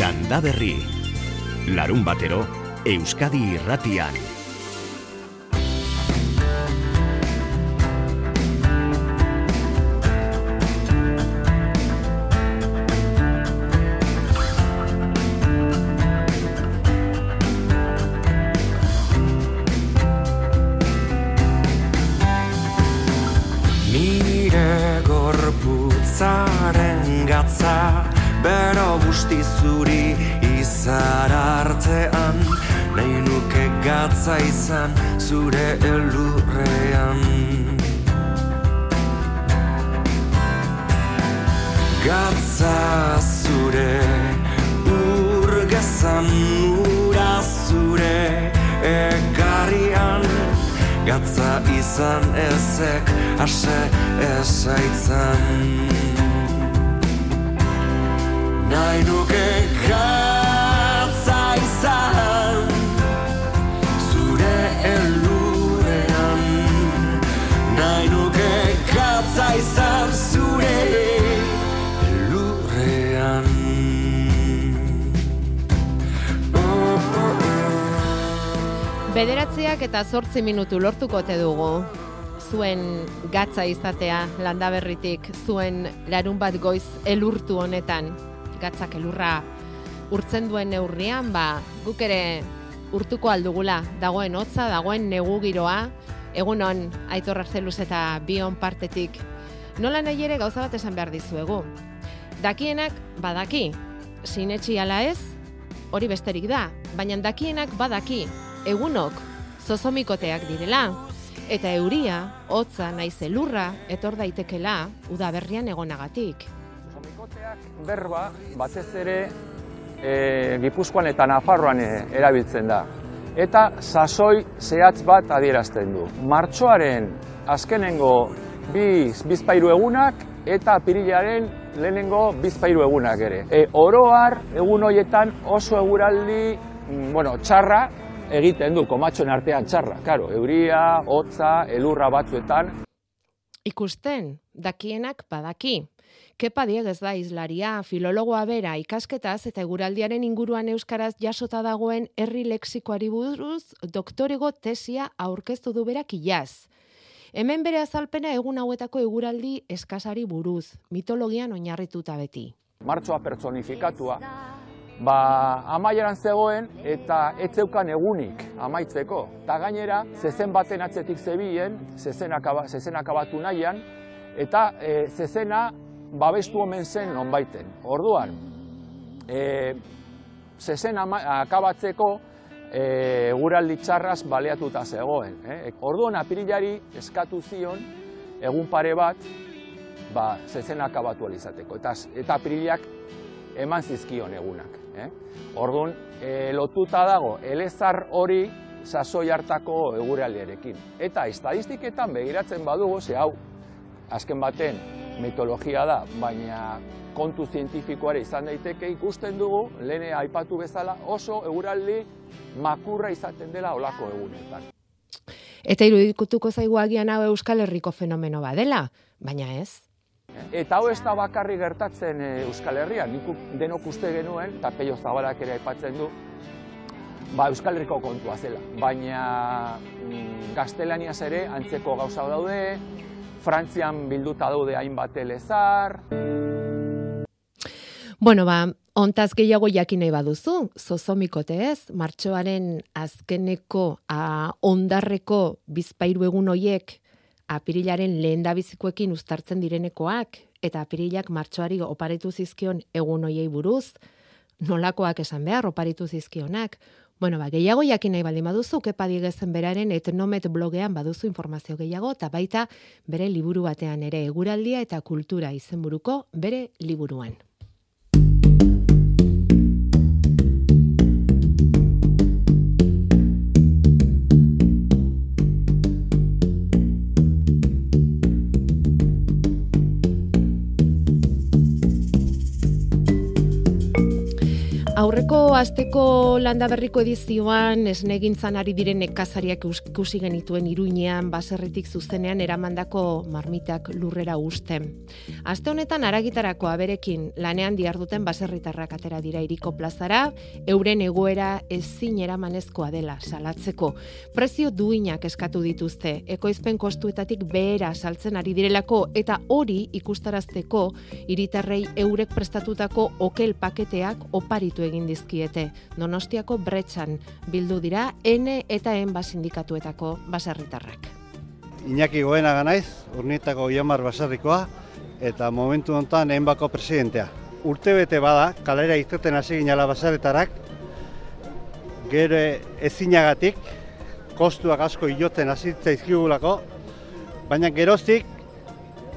Landaberri, larunbatero, Euskadi Irratian. Putzaren gatza, bero busti zuri izar artean, nahi nuke gatza izan zure elurrean. Gatza zure urgezan, ura zure egarrian, gatza izan ezek ase esaitzan. Nahi nuke gatza izan zure elurrean, nahi nuke gatza izan zure elurrean. Bederatziak eta 8 minutu lortuko ote dugu zuen gatza izatea Landaberritik, zuen larunbat goiz elurtu honetan. Gatzak elurra urtzen duen neurrian, guk ere urtuko aldugula, dagoen hotza, dagoen negu giroa. Egunon, Aitor Arcelus eta bion partetik. Nola nahi ere gauza bat esan behar dizuegu. Dakienak badaki, sinetsi ala ez, hori besterik da, baina dakienak badaki, egunok zozomikoteak direla, eta euria, hotza naiz elurra, etor daitekela udaberrian egonagatik. Berba, batez ere Gipuzkoan eta Nafarroan erabiltzen da. Eta sasoi zehatz bat adierazten du. Martxoaren azkenengo 2 bizpahiru egunak eta apirilaren lehenengo 2 bizpahiru egunak ere. Oroar egun hoietan oso eguraldi txarra egiten du, komatxoen artean txarra. Claro, euria, hotza, elurra batzuetan. Ikusten, dakienak badaki. Kepa Diegezen da hizlaria, filologoa bera, ikasketaz eta eguraldiaren inguruan euskaraz jasota dagoen herri leksikoari buruz doktorego tesia aurkeztu du berak iaz. Hemen bere azalpena egun hauetako eguraldi eskasari buruz, mitologian oinarrituta beti. Martxoa pertsonifikatua, amaieran zegoen eta ez zeukan egunik amaitzeko. Ta gainera, zezen baten atzetik zebilen, zezenak abatu nahian, eta zezena babestu omen zen nonbaiten. Orduan, zezen akabatzeko eguraldi txarraz baleatuta zegoen. Orduan apirilari eskatu zion egun pare bat zezen akabatu alizateko. Eta apirilak eman zizkion egunak. Orduan, lotuta dago Elezar hori sasoi hartako eguraldiarekin. Eta estadistiketan begiratzen badugu, ze hau, azken baten, mitologia da, baina kontu zientifikoare izan daiteke, ikusten dugu, lehen aipatu bezala, oso eguraldi makurra izaten dela olako egunetan. Eta irudikutuko zaigu agian hau Euskal Herriko fenomeno badela, baina ez. Eta hau ez da bakarri gertatzen Euskal Herrian, denok uste genuen, eta Pello Zabalak ere aipatzen du, Euskal Herriko kontua zela, baina gaztelaniaz ere antzeko gauza daude, Frantzian bilduta daude hainbat Elezar. Ontaz gehiago jakin nahi baduzu, zozomikote ez, martxoaren azkeneko, ondarreko bizpahiru egun hoiek, apirilaren lehendabizikoekin uztartzen direnekoak, eta apirilak martxoari oparitu zizkion egun hoiei buruz, nolakoak esan behar oparitu zizkionak. Gehiago jakin nahi baldin baduzu, Kepa Diegezen beraren etnomet blogean baduzu informazio gehiago, eta baita bere liburu batean ere, eguraldia eta kultura izenburuko bere liburuan. Aurreko asteko Landaberriko edizioan esnegintzan ari diren nekazariak ikusi genituen Iruinean baserritik zuzenean eramandako marmitak lurrera uzten. Aste honetan Aragitarako aberekin lanean diharduten baserritarrak atera dira hiriko plazara, euren egoera ezin eramanezkoa dela salatzeko. Prezio duinak eskatu dituzte, ekoizpen kostuetatik behera saltzen ari direlako eta hori ikustarazteko hiritarrei eurek prestatutako okel paketeak oparitu egin dizkiete. Donostiako bretxan bildu dira EHNE eta ENBA sindikatuetako baserritarrak. Iñaki Goenaga naiz, Urnietako Jamar baserrikoa eta momentu honetan ENBAko presidentea. Urtebete bada kalera irteten hasi ginela baserritarrak, gero ezinagatik kostuak asko iotzen hasi zaizkigulako, baina geroztik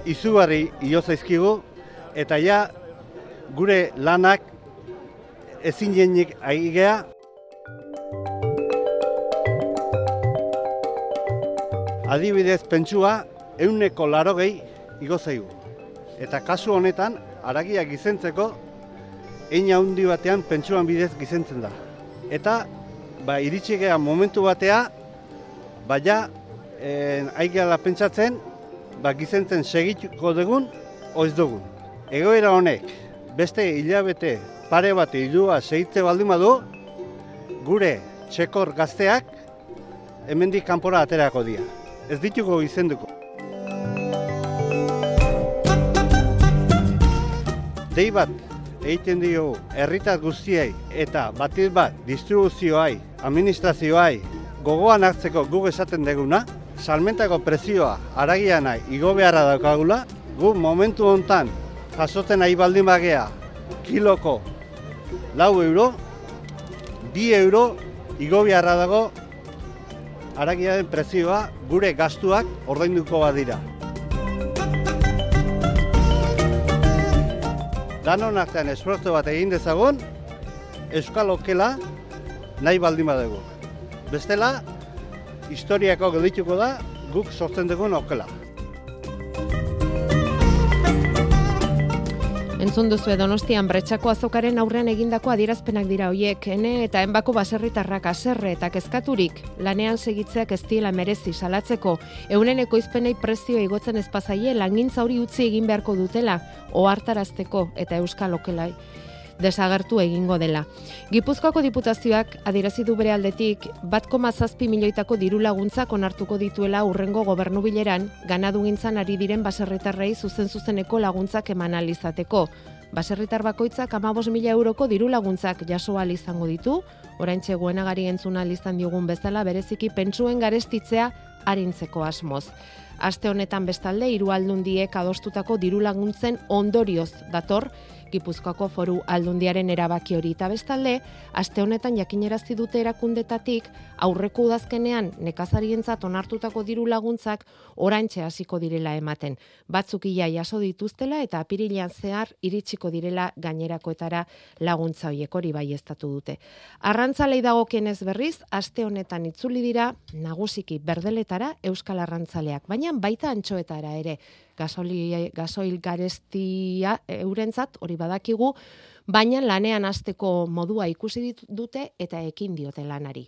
izugarri io zaizkigu eta ja gure lanak ezin jenik aigea. Adibidez pentsua 80% igo zaigu. Eta kasu honetan, aragia gizentzeko, hein handi batean pentsuan bidez gizentzen da. Eta, iritsi gea momentu batea, ja, aigeala pentsatzen, gizentzen segituko dugun, oiz dugun. Egoera honek, beste hilabete, pare bat hilua segitze baldin badu, gure txekor gazteak hemendik kanpora aterako dira. Ez dituko izenduko. Dei bat egiten diogu herritar guztiei eta batiz bat distribuzioai, administrazioai gogoan hartzeko guk esaten deguna, salmentako prezioa aragiana igo beharra daukagula, guk momentu hontan jasotzen ari baldin bagea kiloko 4 euro, 2 euro igo beharra dago aragiaren prezioa gure gastuak ordainduko badira. Danon artean esfortzu bat egin dezagun, euskal okela nahi baldin badugu. Bestela, historiako geldituko da guk sortzen dugun okela. Entzun duzu Donostian bretxako azokaren aurrean egindako adierazpenak dira hoiek, EHNE eta ENBAko baserritarrak haserre eta kezkaturik, lanean segitzeak ez diela merezi salatzeko, euren ekoizpenei prezioa igotzen ez bazaie, langintza hori utzi egin beharko dutela, ohartarazteko eta euskal okelai desagertu egingo dela. Gipuzkoako diputazioak adierazi du bere aldetik 1,7 milioitako diru laguntzak onartuko dituela hurrengo gobernu bileran ganadugintzan ari diren baserritarrei zuzen-zuzeneko laguntzak eman ahal izateko. Baserritar bakoitzak 15.000 euroko diru laguntzak jaso ahal izango ditu. Oraintxe Goenagari entzuna listan diogun bezala, bereziki pentsuen garestitzea arintzeko asmoz. Aste honetan bestalde, 3 aldundiek adostutako diru laguntzen ondorioz dator Gipuzkoako foru aldundiaren erabaki hori, eta bestalde, aste honetan jakinerazi dute erakundetatik aurreko udazkenean nekazarientzat onartutako diru laguntzak oraintxe hasiko direla ematen. Batzuk ia jaso dituztela eta apirilean zehar iritsiko direla gainerakoetara laguntza horiek, hori baieztatu dute. Arrantzalei dagokienez berriz, aste honetan itzuli dira nagusiki berdeletara euskal arrantzaleak, baina baita antxoetara ere. Gasoil garestia eurentzat, hori badakigu, baina lanean hasteko modua ikusi dute eta ekin diote lanari.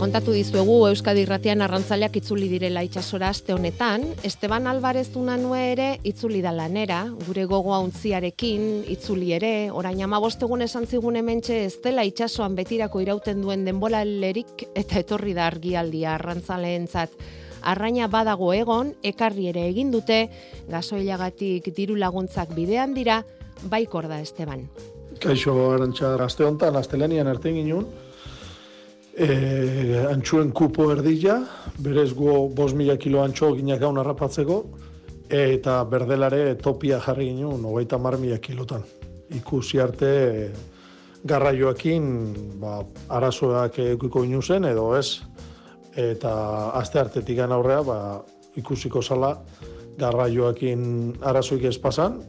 Kontatu dizuegu Euskadi Irratian arrantzaleak itzuli direla itsasora aste honetan, Esteban Álvarez unanue ere itzuli da lanera, gure gogo hauntziarekin itzuli ere, orain 15 egun esan zigun hementxe ez dela itsasoan betirako irauten duen denboralerik eta etorri da argialdia arrantzaleentzat. Arraina badago egon, ekarri ere egin dute, gasoilagatik diru laguntzak bidean dira, baikor da Esteban. Kaixo Arantxa, aste honetan astelanian hartzen ginun. Antxuen kupo erdila, berez guo 5.000 kilo antxo ginak gaun harrapatzeko, eta berdelare topia jarri ginu 30.000 kilotan. Ikusi arte garraioekin arazoak eukiko ginu zen, edo ez, eta aste artetik aurrea ikusiko zala garraioekin arazoik ez pasan,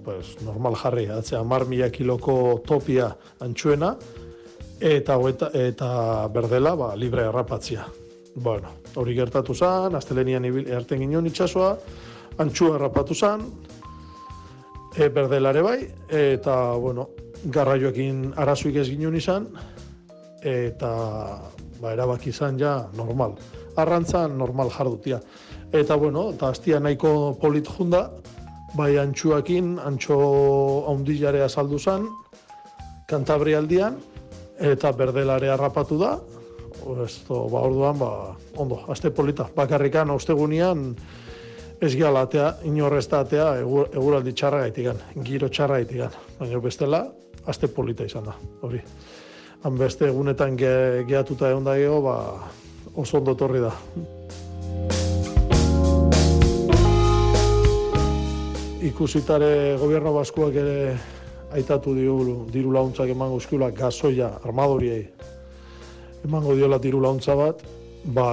normal jarri, atzea 10.000 kiloko topia antxuena, eta berdela libre errapatzia. Bueno, hori gertatu zan, astelenian erten ginen itxasoa, antxua errapatu zan, berdelare bai, eta, bueno, garraioekin arazoik ez ginen izan, eta erabaki izan ja normal. Arrantzan normal jardutia. Eta, bueno, eta aztia nahiko polit junda, bai antxuakin, antxo haundilarea saldu zan, Kantabria aldian, eta berdelarea rapatu da, esto, orduan, ondo, azte polita. Bakarrikan, ostegunian, ez gialatea, inorreztatea, eguraldi txarra gaitigan, giro txarra gaitigan. Baina bestela, azte polita izan da, hori. Han beste egunetan gehatuta egon da geho, oso ondo torri da. Ikusitare gobernu baskoak ere aitatu dio diru launtzak emango dizkiola gasoia armadoriei. Emango diola diru launtza bat,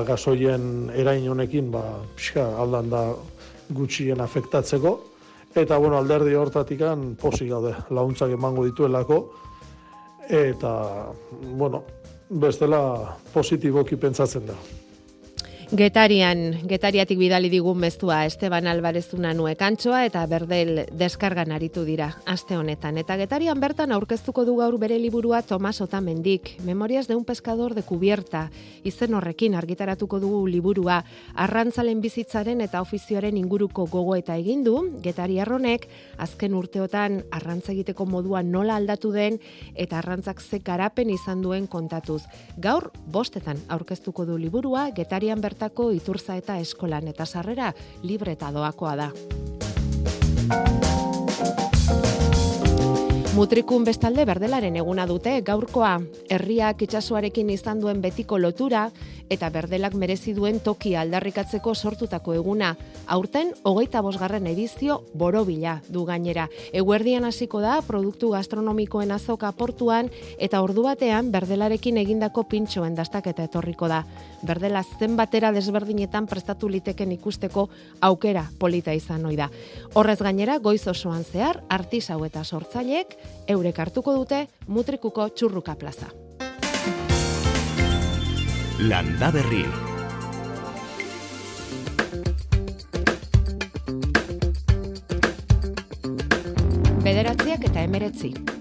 gasoien erain honekin pixka aldan da gutxien afektatzeko. Eta bueno, alderdi hortatikan pozik gaude, launtzak emango dituelako. Eta bueno, bestela positiboki pentsatzen da. Getariatik bidali digun mezua Esteban Álvarez unanue kantsoa eta berdel deskargan aritu dira aste honetan. Eta Getarian bertan aurkeztuko du gaur bere liburua Tomas Otamendik, Memorias de un pescador de cubierta, izen horrekin argitaratuko dugu liburua. Arrantzalen bizitzaren eta ofizioaren inguruko gogoeta egin du getariarronek, azken urteotan arrantza egiteko modua nola aldatu den eta arrantzak ze garapen izan duen kontatuz. Gaur 5:00 aurkeztuko du liburua Getarian bertan Iturza eta eskolan, eta sarrera libre eta doakoa da. Mutrikun bestalde berdelaren eguna dute gaurkoa, herriak itsasoarekin izan duen betiko lotura eta berdelak merezi duen tokia aldarrikatzeko sortutako eguna. Aurten 25. edizio borobila du gainera. Eguerdian hasiko da produktu gastronomikoen azoka portuan eta ordu batean berdelarekin egindako pintxoen dastaketa etorriko da. Berdela zenbatera desberdinetan prestatu liteken ikusteko aukera polita izan ohi da. Horrez gainera goiz osoan zehar artisau eta sortzaileek eurek hartuko dute Mutrikuko Txurruka plaza. Landaberri. Bederatziak eta 19.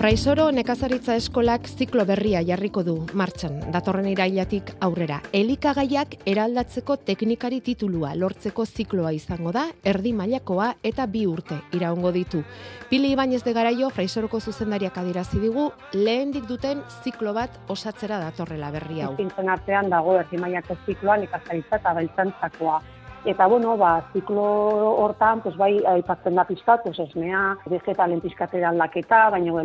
Fraisoro nekazaritza eskolak ziklo berria jarriko du martxan, datorren irailatik aurrera. Elikagaiak eraldatzeko teknikari titulua lortzeko zikloa izango da, erdi mailakoa eta 2 urte iraungo ditu. Pili ibaiñez de Garaio, Fraisoroko zuzendariak adierazi digu, lehendik duten ziklo bat osatzera datorrela berri hau. Zikloen artean dago erdi mailako zikloan nekazaritza eta abeltzaintzakoa. Eta bueno, ziklo hortan, aipatzen da pizkat, esnea, vegetalen pizkatera aldaketa, baina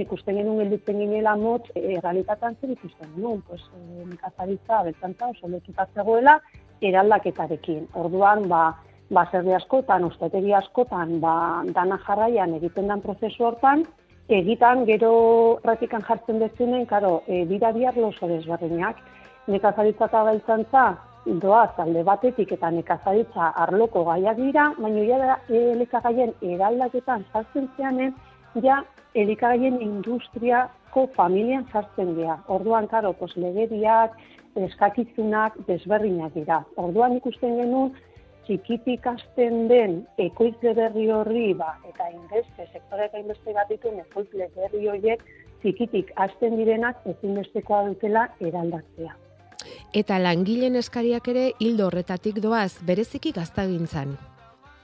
ikusten genuen motz, errealitatean zer ikusten genuen, nekazaritza abeltzaintza oso lotuta zegoela eraldaketarekin. Orduan, baserri askotan, ustetegi askotan, dana jarraian egiten dan prozesu hortan, egitan gero praktikan jartzen dezunen, karo, dira bihar loso desberdinak. Nekazaritza eta abeltzaintza doaz alde batetik eta nekazaritza arloko gaiak dira, baina ja elikagaien eraldaketan sartzen zeanen, ja elikagaien industriako familian sartzen dira. Orduan, karo, legediak, eskakizunak desberdinak dira. Orduan ikusten genuen, txikitik hasten den ekoizle berri horri eta inbeste bat dituen ekoizle berri horiek txikitik hasten direnak ezinbestekoa dutela eraldatzea. Eta langileen eskariak ere hildo horretatik doaz, bereziki gaztagintzan.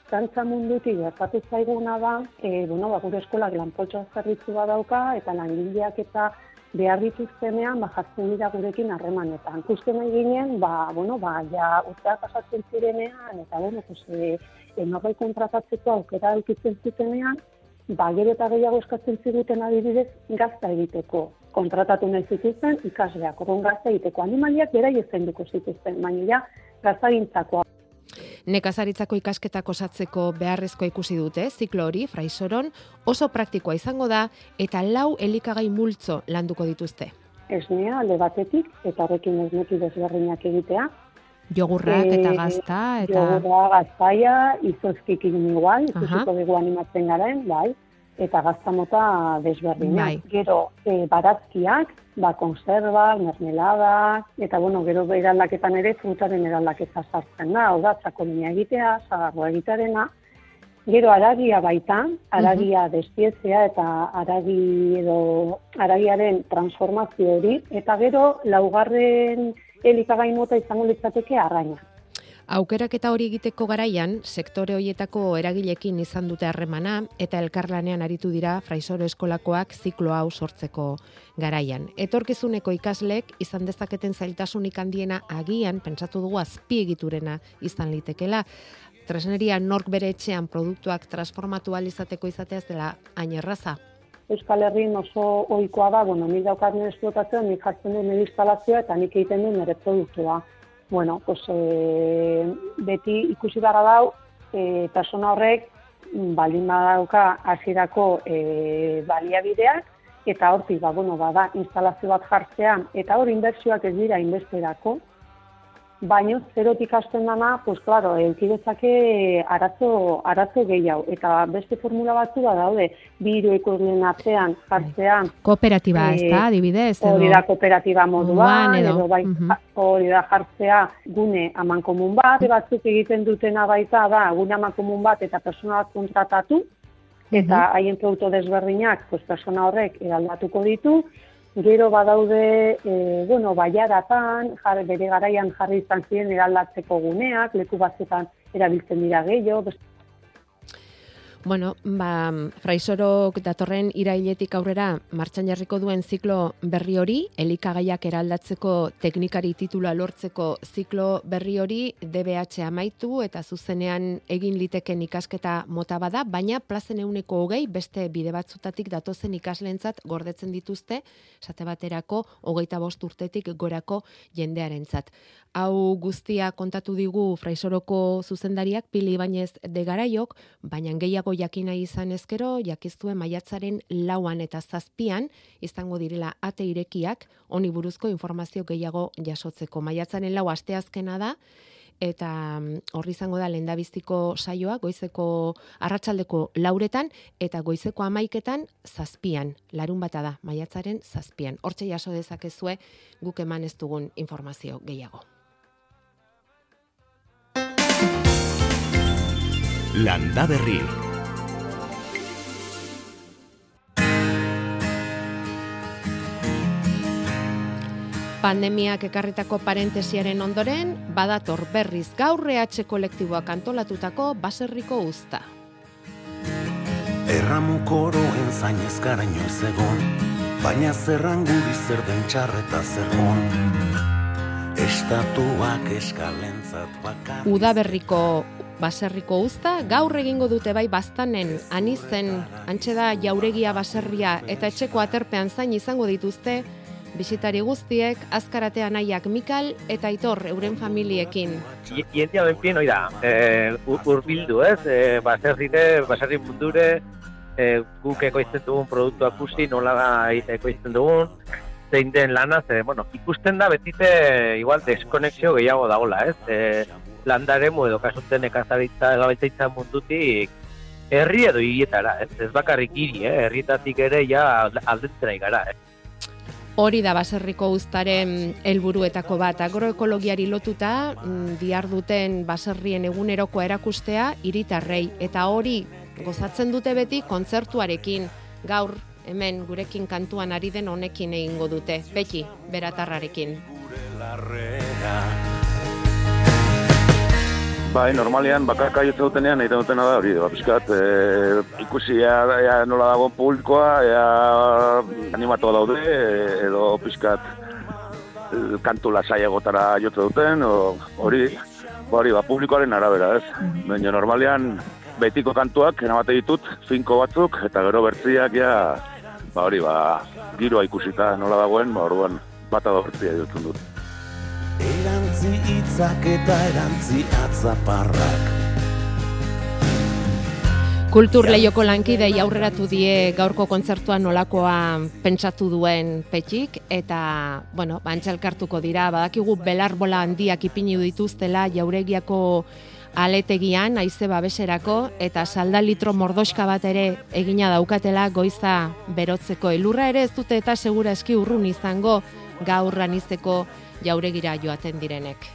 Gaztagintza mundutik gertatu zaiguna da, gure eskolak lanpoltsa zerbitzu badauka eta langileak eta behar dituztenean, jartzen dira gurekin harremanetan. Ikusten nahi ginen, urteak pasatzen zirenean, eta norbait kontratatzeko aukera edukitzen zutenean, gero eta gehiago eskatzen ziguten adibidez gazta egiteko. Kontratatu nahi zituzten ikasleak, gazta egiteko animaliak beraiek zenduko zituzten, baina ja gaztagintzakoa. Nekazaritzako ikasketak osatzeko beharrezko ikusi dute, ziklo hori Fraisoron oso praktikoa izango da eta 4 elikagai multzo landuko dituzte. Esnea alde batetik eta horrekin esneki desberdinak egitea. Jogurrak eta gazta eta... Jogurra, gaztaia, izozkikin igual, ikusiko dugu animatzen garen, bai. eta gaztamota desberdina. Gero barazkiak, konservak, mermeladak, eta gero eraldaketan ere frutaren eraldaketa sartzen da, hau da, txakolina egitea, sagarroa egitearena. Gero aragia baita, aragia despietzea eta aragiaren transformazio hori, eta gero laugarren elikagai mota izango litzateke arraina. Aukeraketa hori egiteko garaian, sektore horietako eragilekin izan dute harremana eta elkarlanean aritu dira Fraisoro eskolakoak ziklo hau sortzeko garaian. Etorkizuneko ikasleek izan dezaketen zailtasunik handiena agian pentsatu dugu azpiegiturena izan litekela. Tresneria nork bere etxean produktuak transformatu ahal izateko izateaz dela hain erraza. Euskal Herrin oso ohikoa da, nik daukat nire esplotazioa, nik jartzen dut nire instalazioa eta nik egiten dut nire produktua. Beti ikusi barra dau, persona horrek baldin badauka hasierako baliabideak, eta hortik bada instalazio bat jartzean, eta hor inbertsioak ez dira inbesterako, baina zerotik hasten dana, eukidetzake arazo gehiago. Eta beste formula batzu bat daude, biroiko egin atzean, jartzean. Kooperatiba, ez da, adibidez? Hori da kooperatiba moduan, hori da jartzea gune amankomun bat, batzuk egiten dutena baita da, gune amankomun bat eta persona bat kontratatu, eta haien produktu desberdinak, persona horrek eraldatuko ditu. Gero badaude, baiaratan, bere garaian jarri izan ziren eraldatzeko guneak, leku batzuetan erabiltzen dira gehiago. Fraisorok datorren irailetik aurrera martxan jarriko duen ziklo berri hori, elikagaiak eraldatzeko teknikari titula lortzeko ziklo berri hori, DBH amaitu eta zuzenean egin liteken ikasketa mota bada, baina plazen 20% beste bide batzutatik datozen ikasleentzat gordetzen dituzte, esate baterako 25 urtetik gorako jendearentzat. Hau guztia kontatu digu Fraisoroko zuzendariak Pili ibaiñez de Garaiok, baina gehiago jakina izan ezkero, jakiztuen maiatzaren 4 eta 7 izango direla ate irekiak, honi buruzko informazio gehiago jasotzeko. Maiatzaren 4 asteazkena da, eta horri izango da lehendabiziko saioa, arratsaldeko 4 eta goizeko 11 zazpian, larunbata da, maiatzaren 7. Hortxe jaso dezakezue guk eman ez dugun informazio gehiago. Landaberri. Pandemiak ekarritako parentesiaren ondoren, badator berriz gaur EHNE kolektiboak antolatutako baserriko uzta. Erramukoroen zainez garaino ez egon, baina zerran guri zer den txarreta zer hon. Estatuak eskalentzat bakarriz... Udaberriko baserriko uzta gaur egingo dute bai Baztanen, Anizen, hantxe da jauregia baserria eta etxeko aterpean zain izango dituzte bisitari guztiek, azkaratean aiak Mikal eta Aitor euren familiekin. Ientia benpien, oida, urbildu ez, baserri mundure, guk ekoizten dugun produktua kusi, nola da ekoizten dugun, zein den lana, ikusten da betite igual deskonexio gehiago dagola ez, landaremu edo kasunten ekazaritza mundutik herri edo hirietara, ez bakarrik hiri, herrietatik ere ja aldentzera igara. Hori da baserriko uztaren helburuetako bat, agroekologiari lotuta diharduten baserrien eguneroko erakustea hiritarrei, eta hori gozatzen dute beti kontzertuarekin, gaur hemen gurekin kantuan ari den honekin egingo dute, beti beratarrarekin. Bai, normalean, bakarka jutza dutenean, egiten dutena da hori, pizkat, ikusi ea nola dago publikoa, ea animatua daude, edo pizkat kantu lasaiagotara jutza duten, hori, publikoaren arabera, ez? Baina normalean, betiko kantuak, enamate ditut, 5 batzuk, eta gero bertziak, giroa ikusita nola dagoen, orduan, bata bertzia jutzen dut. Erantzi hitzak eta erantzi atzaparrak. Kultur Lehioko lankidei aurreratu die gaurko kontzertua nolakoa pentsatu duen Petxik, eta, antxalkartuko dira, badakigu belarbola handiak ipini dituztela jauregiako aletegian, haize babeserako, eta salda litro mordoska bat ere egina daukatela goiza berotzeko. Elurra ere ez dute eta segurazki urrun izango gaur Anizeko jauregira joaten direnek.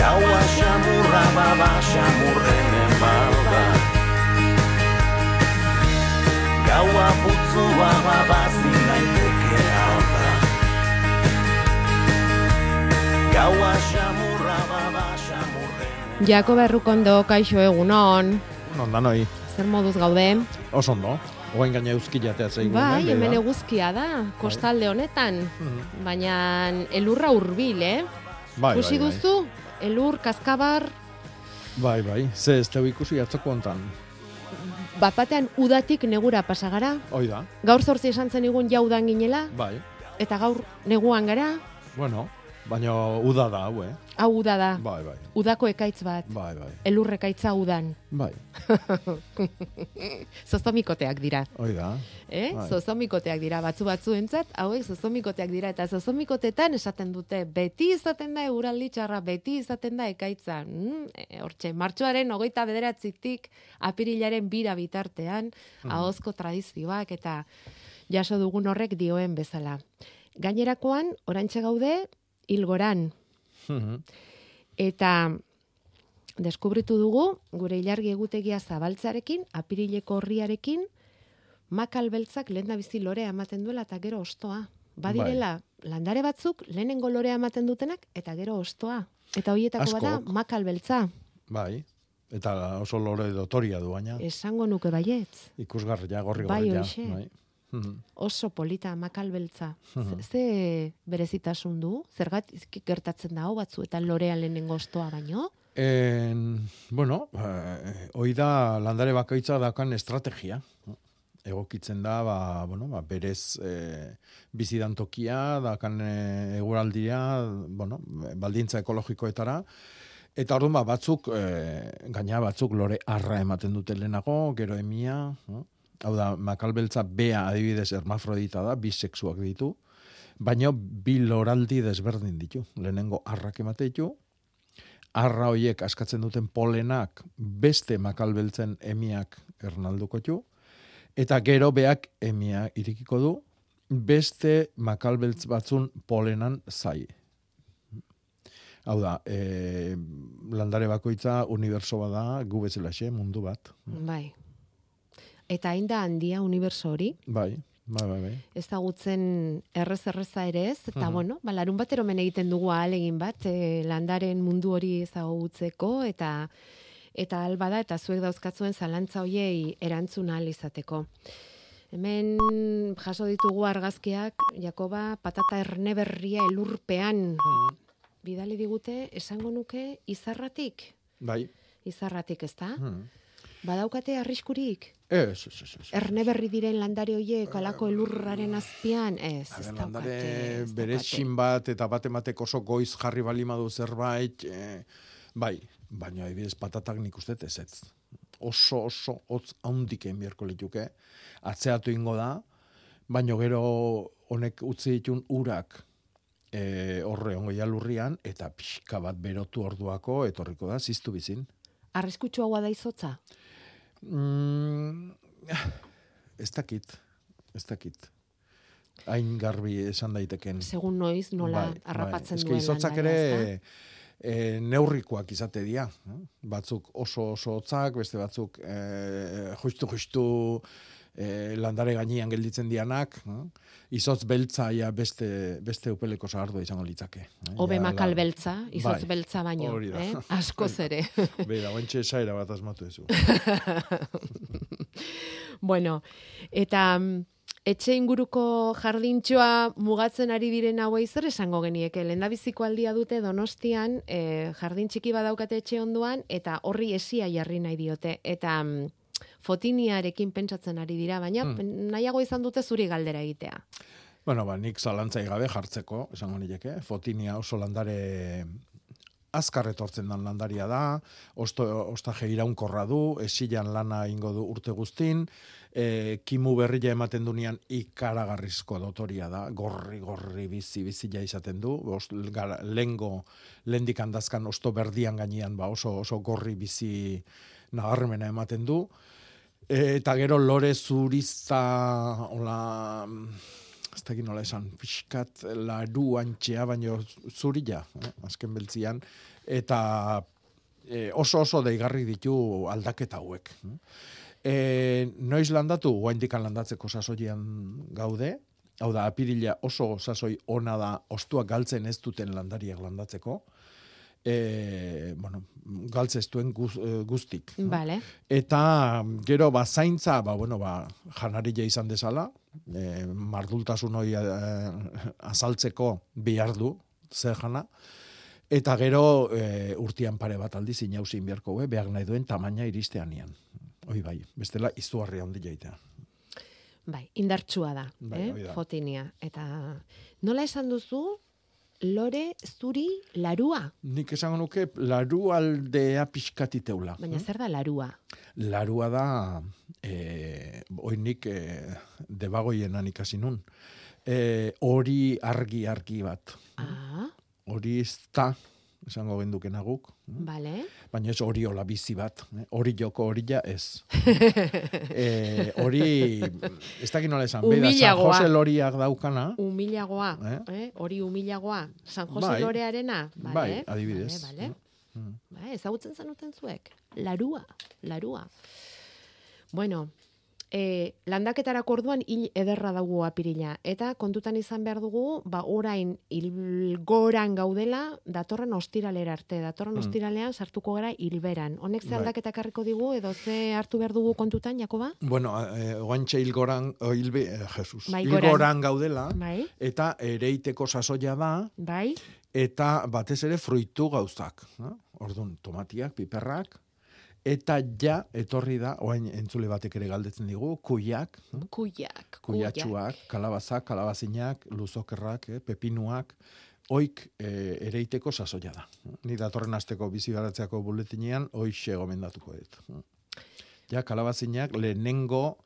Gaua xamurra baba xamurrenen balda, gaua putzua baba zinaiteke alda, gaua xamurra baba xamurrenen. Jakoba Errukondo, kaixo, egunon. Egunon danoi. Zer moduz gaude? Osondo. Oain gaina eguzkia teatzea igunan. Bai, hemen eguzkia da, kostalde honetan. Baina elurra hurbil, Bai, ikusi duzu, elur, kaskabar... Bai, ze ez teu ikusi atzoko ontan. Bapatean udatik negura pasagara. Hoi da. Gaur 8 esan zen egun jaudan ginela. Bai. Eta gaur neguan gara. Bueno, baina uda da, hau, Hau uda da. Bai. Udako ekaitz bat. Bai. Elur ekaitza udan. Bai. Zozomikoteak dira. Hoi da. Bai. Zozomikoteak dira, batzu entzat, hauek zozomikoteak dira, eta zozomikotetan esaten dute, beti izaten da euraldi txarra, beti izaten da ekaitza. Hortxe, martxoaren 29tik apirilaren 2 bitartean, ahozko tradizioak eta jaso dugun horrek dioen bezala. Gainerakoan, oraintxe gaude, hilgoran. Eta deskubritu dugu, gure ilargi egutegia zabaltzarekin, apirileko horriarekin, makal beltzak lehendabizi lorea ematen duela eta gero ostoa. Badirela, landare batzuk lehenengo lorea ematen dutenak eta gero ostoa. Eta horietako bada makal beltza. Bai, eta oso lore dotoria duaina. Esango nuke baietz. Ikusgarria, gorri-gorria. Bai. Oso polita makal beltza. Ze berezitasun du? Zergatik gertatzen da hau batzuetan lorea lehenengo ostoa baino? Bueno, hoi da landare bakoitza daukan estrategia. Egokitzen da, berez bizidan tokia, dakan eguraldia, baldintza ekologikoetara. Eta orduan, batzuk lore arra ematen dute lehenago, gero emia. Hau da, makalbeltza bea adibidez hermafrodita da, bisexuak ditu. Baina bi loraldi desberdin ditu. Lehenengo arrak emate ditu. Arra horiek askatzen duten polenak beste makalbeltzen emiak ernalduko ditu. Eta gero beak emia irikiko du, beste makalbeltz batzun polenan zai. Hau da, landare bakoitza uniberso bada, gu bezalaxe mundu bat. Bai. Eta hain da handia uniberso hori. Bai. Ezagutzen erreza ere ez, eta larun bat eromen egiten dugu ahalegin bat, landaren mundu hori ezagutzeko, eta albada, eta zuek dauzkatzuen zalantza hoiei erantzun ahal izateko. Hemen jaso ditugu argazkiak, Jakoba, patata erne berria elurpean. Bidali digute, esango nuke, izarratik. Bai. Izarratik, ez da? Badaukate arriskurik? Ez. Erne berri diren landare hoiek alako elurraren azpian, ez daukate. Landare berezin bat, eta bat emateko oso goiz jarri balimadu zerbait, bai. Baina adibidez patatak nik uste ez. Oso, hotz haundik enbierko lituke. Atzeatu ingo da, baina gero honek utzi ditun urak horre ongo jalurrian, eta pixka bat berotu orduako, etorriko da, ziztu bizin. Arrezkutsu haua da izotza? Ez dakit. Hain garbi esan daiteken. Segun noiz nola harrapatzen duen izotzak ere... neurrikoak izate dira. Batzuk oso hotzak, beste batzuk justu landare gainean gelditzen dianak. Izotz beltza ia beste upeleko sagardoa izango litzake. Obe makal beltza, izotz beltza baino. Askoz ere. Bera, oentxe esaera bat asmatu ezu. Bueno, eta... Etxe inguruko jardintxoa mugatzen ari diren hauei zer esango genieke. Lehendabiziko aldia dute Donostian, jardintxiki badaukate etxe onduan, eta horri esia jarri nahi diote. Eta fotiniarekin pentsatzen ari dira, baina nahiago izan dute zuri galdera egitea. Nik zalantzai gabe jartzeko, esango nileke. Fotinia oso landare azkar etortzen dan landaria da, ostaje iraunkorra du, esilan lana ingo du urte guztin, kimu berria ematen dunean ikaragarrizko dotoria da, gorri bizia izaten du, lendik handazkan osto berdian gainean ba, oso gorri bizi nabarmena ematen du, eta gero lore zurista, hola, ez da ginola esan, pixkat laru antxea, baino zurila, azken beltzian, eta oso deigarri ditu aldaketa hauek. Noiz landatu, guaindikan landatzeko sasoian gaude, hau da, apirila oso sasoi ona da, ostuak galtzen ez duten landariak landatzeko, galtze ez duen guztik. Vale. Eta gero zaintza, janaria izan dezala, mardultasun hori azaltzeko bihar du, zer jana, eta gero urtian pare bat aldi zinauzin beharko, behar nahi duen tamaina iristeanian. Hoi bai, bestela izugarri handi jaitea. Bai, indartsua da, fotinia. Eta nola esan duzu? Lore, zuri, larua. Nik esango nuke, larua aldea pixkatiteula. Baina zer da larua? Larua da, oinik debagoienan ikasinun. Hori argi bat. Hori ez da, esango gendukena guk. Vale. Baina ez hori hola bizi bat. Hori joko hori ja ez. Hori, ez dakit nola esan. San Jose Loriak daukana. Humilagoa. Hori humilagoa. San Jose Lorearena. Bai, adibidez. Ezagutzen zenuten zuek. Larua. Bueno, landaketarako orduan ederra dago apirila. Eta kontutan izan behar dugu, orain hilgoran gaudela, datorren ostiralera arte. Datorren ostiralean sartuko gara hilberan. Honek ze aldaketak harriko digu, edo ze hartu behar dugu kontutan, Jakoba? Oantxe hilgoran gaudela, bai. Eta ereiteko sasoia da, bai. Eta batez ere fruitu gauzak. Orduan, tomatiak, piperrak, eta ja, etorri da, oain entzule batek ere galdetzen digu, kuiak. Kuiatxuak, kalabazak, kalabazinak, luzokerrak, pepinuak, oik ereiteko sasoia da. Ni datorren asteko bizibaratzeako buletinean, oixe gomendatuko dut. Ja, kalabazinak lehenengo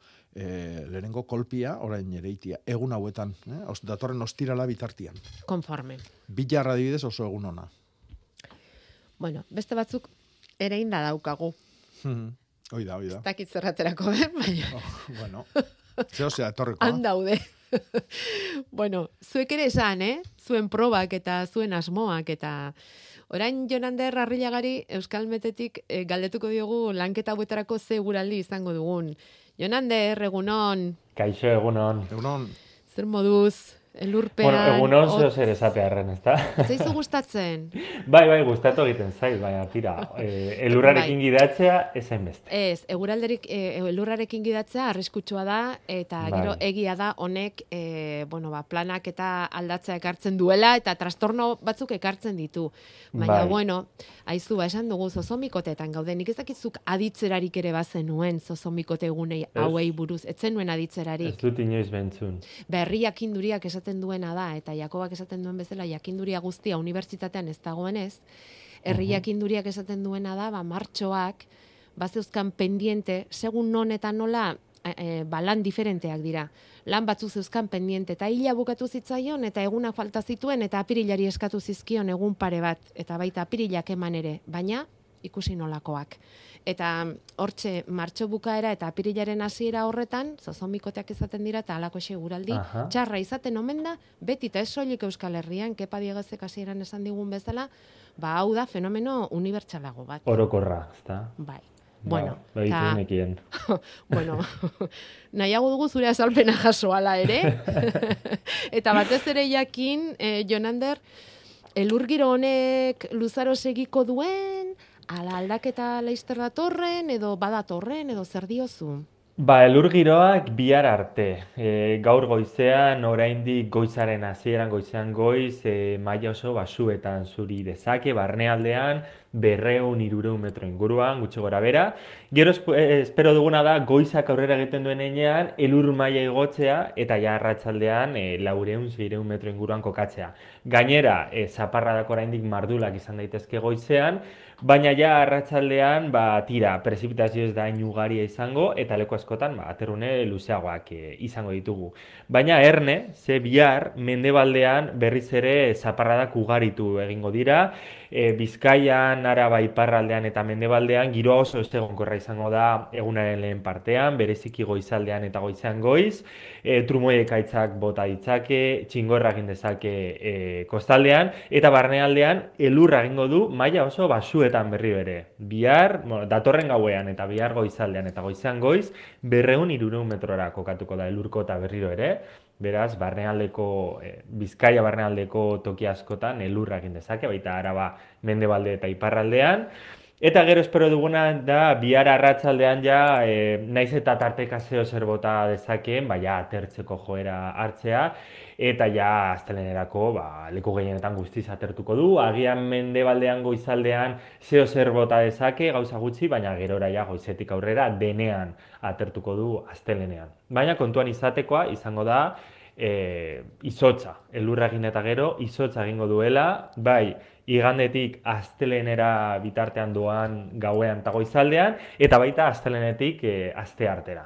kolpia, orain ereitia, egun hauetan, datorren ostirala bitartian. Konforme. Bilarra dibidez oso egun ona. Beste batzuk, ere inda daukagu. Oida. Ez dakit zerraterako, baina... Zehozea, etorrikoa. Handaude. Zuek ere esan, zuen probak eta zuen asmoak eta... Orain, Jonander Arrillagari, Euskal Metetik galdetuko diogu lanketa hauetarako ze guraldi izango dugun. Jonander, egunon. Kaixo, egunon. Zer moduz? Elurpean... egunon zeo zer esatearen, ez da? Zaizu gustatzen? Bai, gustatu egiten zaiz, baina tira, elurrarekin gidatzea ezain beste. Ez, elurrarekin gidatzea arriskutsua da, eta gero egia da honek planak eta aldatzea ekartzen duela, eta trastorno batzuk ekartzen ditu. Baina, aizu, esan dugu zozomikoteetan gaude, nik ez dakitzuk aditzerarik ere bazen nuen zozomikote egunei hauei buruz, etzen nuen aditzerarik. Ez dut inoiz bentzun. Berriak induriak esatzen duena da, eta Jakobak esaten duen bezala jakinduria guztia unibertsitatean ez dagoenez, herriak induriak esaten duena da, martxoak bazeuzkan pendiente, segun non eta nola lan diferenteak dira. Lan batzu zeuzkan pendiente, eta hila bukatu zitzaion, eta egunak falta zituen, eta apirilari eskatu zizkion egun pare bat, eta baita apirilak eman ere, baina ikusi nolakoak. Eta hortxe, martxo bukaera eta apirilaren hasiera horretan, zozomikoteak izaten dira eta alako seguraldi, txarra izaten omen da, beti eta ez soilik Euskal Herrian, kepa diegezek hasieran esan digun bezala, hau da fenomeno unibertsalago bat. Orokorra, ezta? Bai. Nahiago dugu zure azalpena jasoala ere, eta batez ere jakin, Jonander, elurgiro honek luzaro segiko duen, ala aldaketa laizter datorren, edo badatorren, edo zer diozu? Elurgiroak bihar arte. Gaur goizean, oraindik goizaren hasieran goiz, maila oso baxuetan zuri dezake, barnealdean, 200-300 metro inguruan, gutxi gora bera. Gero espero duguna da, goizak aurrera egiten duen enean, elur maila igotzea, eta ja arratsaldean 400-600 metro inguruan kokatzea. Gainera, zaparradak oraindik mardulak izan daitezke goizean, baina ja arratsaldean, tira, prezipitazio ez da inugaria izango, eta leku askotan, aterrune luzeagoak izango ditugu. Baina erne, ze bihar, mendebaldean berriz ere zaparradak ugaritu egingo dira, Bizkaian, Araba iparraldean eta mendebaldean giroa oso egonkorra izango da egunaren lehen partean, bereziki goizaldean eta goizean goiz, trumoiek aitzak bota ditzake, txingorra egin dezake kostaldean, eta barnealdean elurra egingo du maila oso basuetan berri bere. Bihar, datorren gauean eta bihar goizaldean eta goizean goiz, 200-300 metrora kokatuko da elurko eta berriro ere. Beraz, Bizkaia barnealdeko toki askotan elurra egin dezake, baita Araba mendebalde eta iparraldean. Eta gero espero duguna da bihar arratsaldean ja, naiz eta tarteka zer bota dezakeen, baina atertzeko joera hartzea, eta ja astelenerako leku gehienetan guztiz atertuko du, agian mendebaldean goizaldean zer bota dezake, gauza gutxi, baina gerora ja goizetik aurrera denean atertuko du astelenean. Baina kontuan izatekoa izango da izotza, elurra egin eta gero izotza egingo duela, bai igandetik astelenera bitartean doan gauean eta goizaldean, eta baita astelenetik aste artera.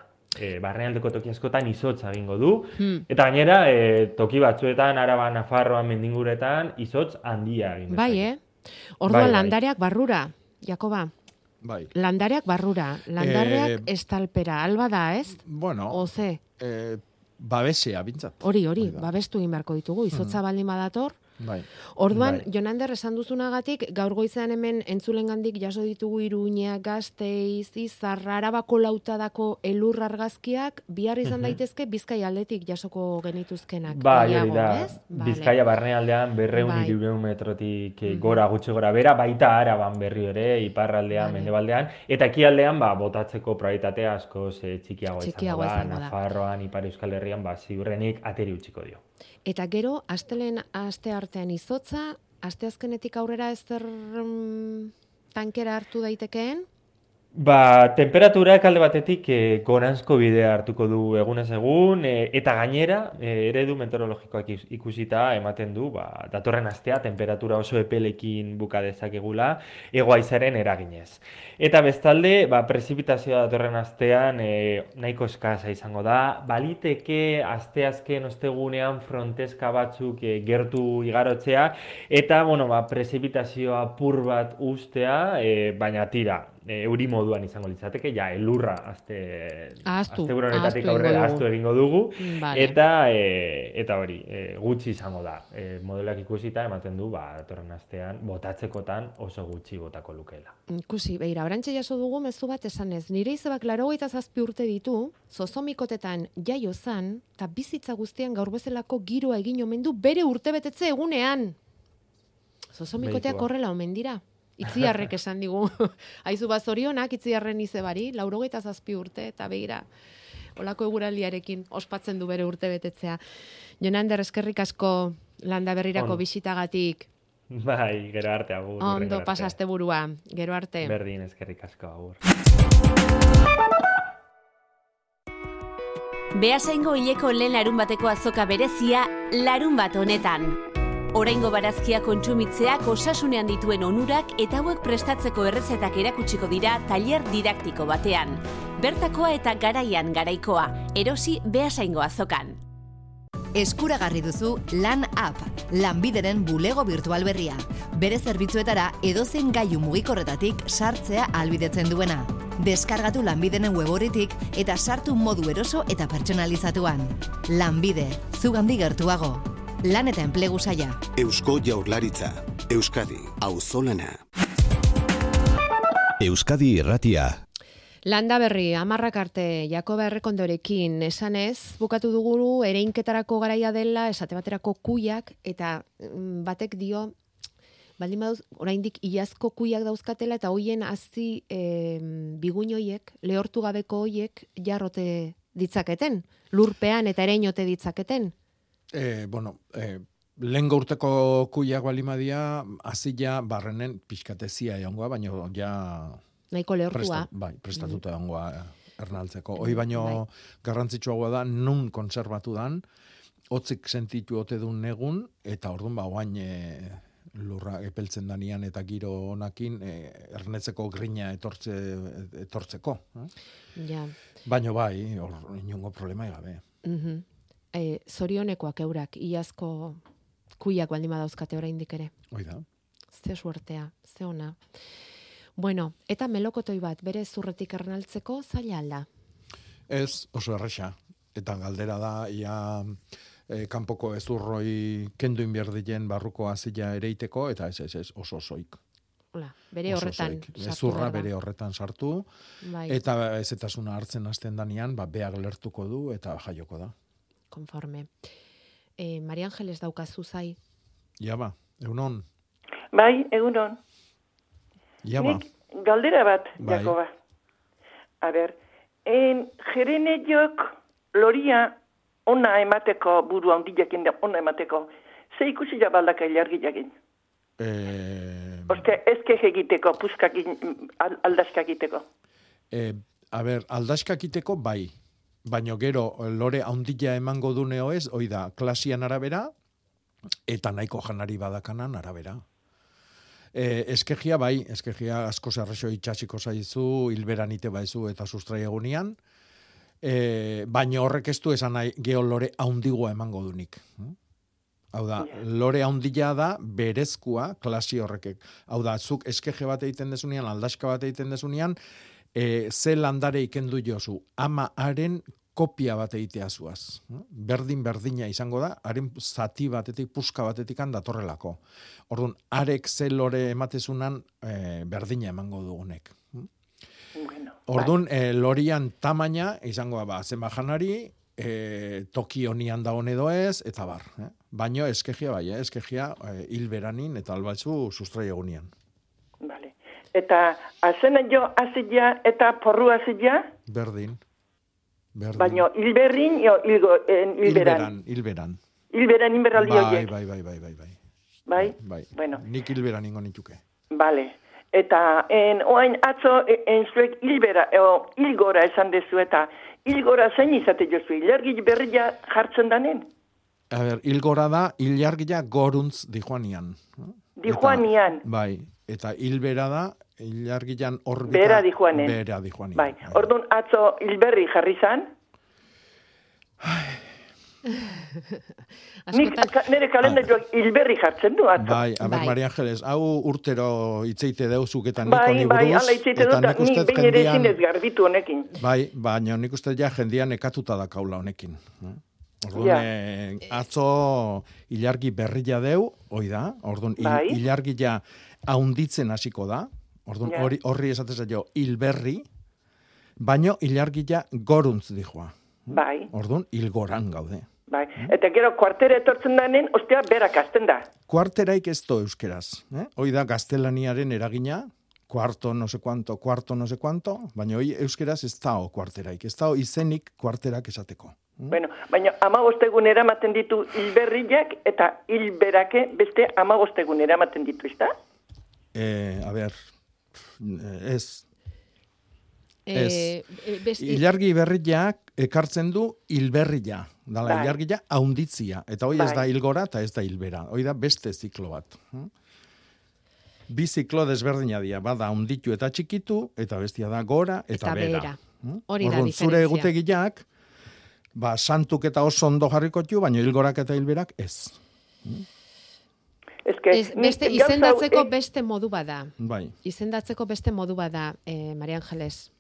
Barnealdeko toki askotan izotza egingo du, eta gainera toki batzuetan, Araba, Nafarroan, mendinguretan, izotz handia egin dezake. Bai, orduan landareak barrura, Jakoba. Bai. Landareak barrura, landareak estalpera, alba da, ez? Bueno, babesea, bintzat. Hori, babestu egin beharko ditugu, izotza baldin badator. Orduan, Jonander, esan duzunagatik, gaur goizean hemen entzulengandik jaso ditugu Iruña, Gasteiz, Izarra, Arabako lautadako elur argazkiak, bihar izan daitezke Bizkaia aldetik jasoko genituzkenak. Bizkaia barnealdean 200-300 metrotik gora, gutxi gora bera, baita Araban berri ere, iparraldean, mendebaldean, eta ekialdean botatzeko probabilitatea askoz txikiago izango da. Nafarroan, Ipar Euskal Herrian, ziurrenik ateri utziko dio. Eta gero, astelen aste artean izotza, asteazkenetik aurrera ezer tankera hartu daitekeen? Temperaturak alde batetik goranzko bidea hartuko du egunez egun, eta gainera, eredu meteorologikoak ikusita ematen du, datorren astea temperatura oso epelekin buka dezakegula, egoaizaren eraginez. Eta bestalde, prezipitazioa datorren astean nahiko eskasa izango da, baliteke asteazken ostegunean fronteska batzuk gertu igarotzea, eta prezipitazioa apur bat uztea, baina tira. Euri moduan izango litzateke, ja, elurra asteburonetatik aurrera ahaztu egingo dugu, eta hori, gutxi izango da. Modelak ikusita ematen du, datorren astean, botatzekotan oso gutxi botako lukeela. Ikusi, beira, orantxe jaso dugu mezu bat esanez, nire izabak 87 urte ditu, Zozomikotetan jaio zan, eta bizitza guztian gaur bezalako giroa egin omen du bere urtebetetze egunean. Zozomikoteak horrela omen dira. Itziarrek esan digu, aizu bazorionak Itziarren izebari, 87 urte eta begira, olako eguraldiarekin ospatzen du bere urte betetzea. Jonander, eskerrik asko Landaberrirako bisitagatik. Bai, gero arte agur. Ondo pasaste burua, gero arte. Berdin, eskerrik asko agur. Beasaingo hileko lehen larunbateko azoka berezia larunbat honetan. Oraingo barazkia kontsumitzeak osasunean dituen onurak eta hauek prestatzeko errezetak erakutsiko dira tailer didaktiko batean. Bertakoa eta garaian garaikoa, erosi Beasaingo azokan. Eskuragarri duzu Lan App, Lanbideren bulego virtual berria. Bere zerbitzuetara edozein gailu mugikorretatik sartzea ahalbidetzen duena. Deskargatu Lanbideren weboritik eta sartu modu eroso eta pertsonalizatuan. Lanbide, zugandik gertuago. Lan eta enplegu saia. Eusko Jaurlaritza. Euskadi. Auzolana. Euskadi Irratia. Landaberri, 10 arte Jakoba Errekondorekin esanez, bukatu dugu ereinketarako garaia dela, esate baterako kuiak, eta batek dio, baldin baduz, oraindik iazko kuiak dauzkatela, eta hoien hazi biguin hoiek, lehortu gabeko hoiek, jarrote ditzaketen, lurpean eta ereinote ditzaketen. Lehen gaurteko kuiak balimadia, azila barrenen pixkatezia egongoa, baina ja nahiko lehortua. Bai, prestatuta egongoa ernaltzeko. Hoi baino garrantzitsuagoa da, nun kontserbatu dan, hotzik sentitu ote duen egun, eta orduan ba, oain lurra epeltzen danian eta giro honakin ernetzeko grina etortzeko. Ja. Baina bai, inongo problema egabe. Zorionekoak eurak, iazko kuiak baldin badauzkate oraindik ere. Oida. Ze suertea, ze ona. Bueno, eta melokotoi bat, bere zurretik ernaltzeko zaila alda? Ez, oso erresa. Eta galdera da, ia kanpoko ezurroi kendu inberdilen barruko azila ereiteko, eta ez, oso soik. Hola, bere horretan sartu. Ezurra bere horretan sartu, bai. Eta ezetasuna hartzen hasten danean, ba, beak lertuko du, eta jaioko da. Konforme. Maria Angeles daukazu zai. Iaba, egunon. Bai, egunon. Iaba. Nik galdera bat, bai. Jakoba. A ber, jerene jok loria ona emateko, burua ondilak ona emateko, ze ikusi jabaldaka ilargiak egin? Oste, ezkez egiteko, puzkak aldaskak egiteko. A ber, aldaskak egiteko bai. Baina gero lore haundila emango duneo ez, hoi da, klasian arabera, eta nahiko janari badakanan arabera. Eskegia bai, eskegia asko zerrexo itxasiko zaizu, hilberan ite baizu eta sustrai egunean, baina horrek ez du esan nahi geho lore haundigoa emango dunik. Hau da, lore haundila da berezkoa klasi horrekek. Hau da, zuk eskege bat egiten dezunean, aldaska bat egiten dezunean, ze landare ikendu jozu, ama haren kopia bat egitea zuaz. Berdina izango da, haren zati batetik, puska batetik datorrelako. Orduan, arek ze lore ematezunan berdina emango dugunek. Bueno, orduan, lorian tamaina izango da, zenba janari, toki honian da hone doez, eta bar. Baina eskegia bai, eskegia hilberanin eta albatzu sustrai egunean. Vale. Eta azena jo azila eta porru azila? Berdin. Baina hilberrin jo hilberan. Hilberan inberraldi horiek. Bai. Bueno. Nik hilberan ingo nituke. Vale. Eta oain atzo zuek hilgora esan dezu eta hilgora zein izate jozu? Ilargi berria jartzen danen? A ber, hilgora da, ilargia goruntz dijoanian. Dijoanian. Bai. Eta hilbera da, ilargian orbita... Bera dijoanen. Bai. Orduan, atzo hilberri jarri zan? Nik nire kalendarioak hilberri jartzen du, atzo. Bai. Maria Angeles, hau urtero itzeite deuzuk eta niko ni buruz. Bai, ala itzeite dut, eta nik behin ere zinez garbitu honekin. Bai, baina nik uste ja jendean ekatuta da kaula honekin. Orduan, atzo ilargi berria deu, hoi da, orduan, ilargi ja... haunditzen hasiko da, orduan horri esatez jo, hilberri, baino ilargia goruntz dijoa. Bai. Orduan, hilgoran gaude. Bai. Eta gero, kuartera etortzen danen, ostea, berak azten da. Kuarteraik ez do euskeraz. Hoi da, gaztelaniaren eragina, kuarto no se cuanto, baina hoi euskeraz ez dao kuarteraik, ez dao izenik kuarterak esateko. Bueno, baina amabostegunera maten ditu hilberriak eta hilberake beste amabostegunera maten ditu, izta? A ber, ez. Ilargi berriak ekartzen du hilberria. Dala, ilargia haunditzia. Eta hoi ez da hilgora eta ez da hilbera. Hoi da beste ziklo bat. Bi ziklo desberdina dia. Bada haunditu eta txikitu, eta bestia da gora eta bera. Hori da diferentzia. Zure egutegiak, ba, santuk eta oso ondo jarrikotu, baina hilgorak eta hilberak ez. Izendatzeko beste modu bada. Maria Angeles,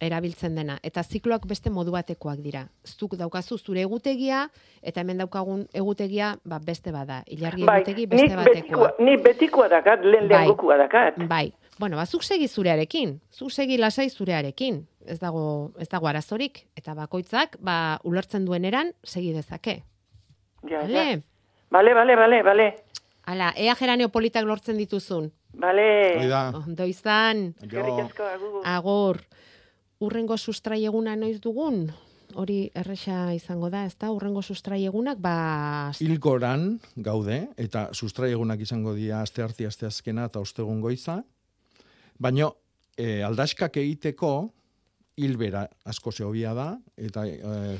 erabiltzen dena. Eta zikloak beste modu batekoak dira. Zuk daukazu zure egutegia, eta hemen daukagun egutegia beste bada. Ilargi egutegi beste batekoa. Ni betikoa dakat, lehen gukua dakat. Bai. Bueno, zuk segi zurearekin. Zuk segi lasai zurearekin. Ez dago arazorik. Eta bakoitzak, ulertzen duen eran, segi dezake. Ja. Bale. Hala, ea Geraneopolitak lortzen dituzun. Bale. Ondo izan. Agur. Urrengo sustrai eguna noiz dugun? hori erresa izango da, ezta? Hurrengo sustraiegunak, Hilgoran gaude, eta sustraiegunak izango dira asteartea, asteazkena eta ostegun goiza. Baina aldaskak egiteko hilbera asko zehobia da, eta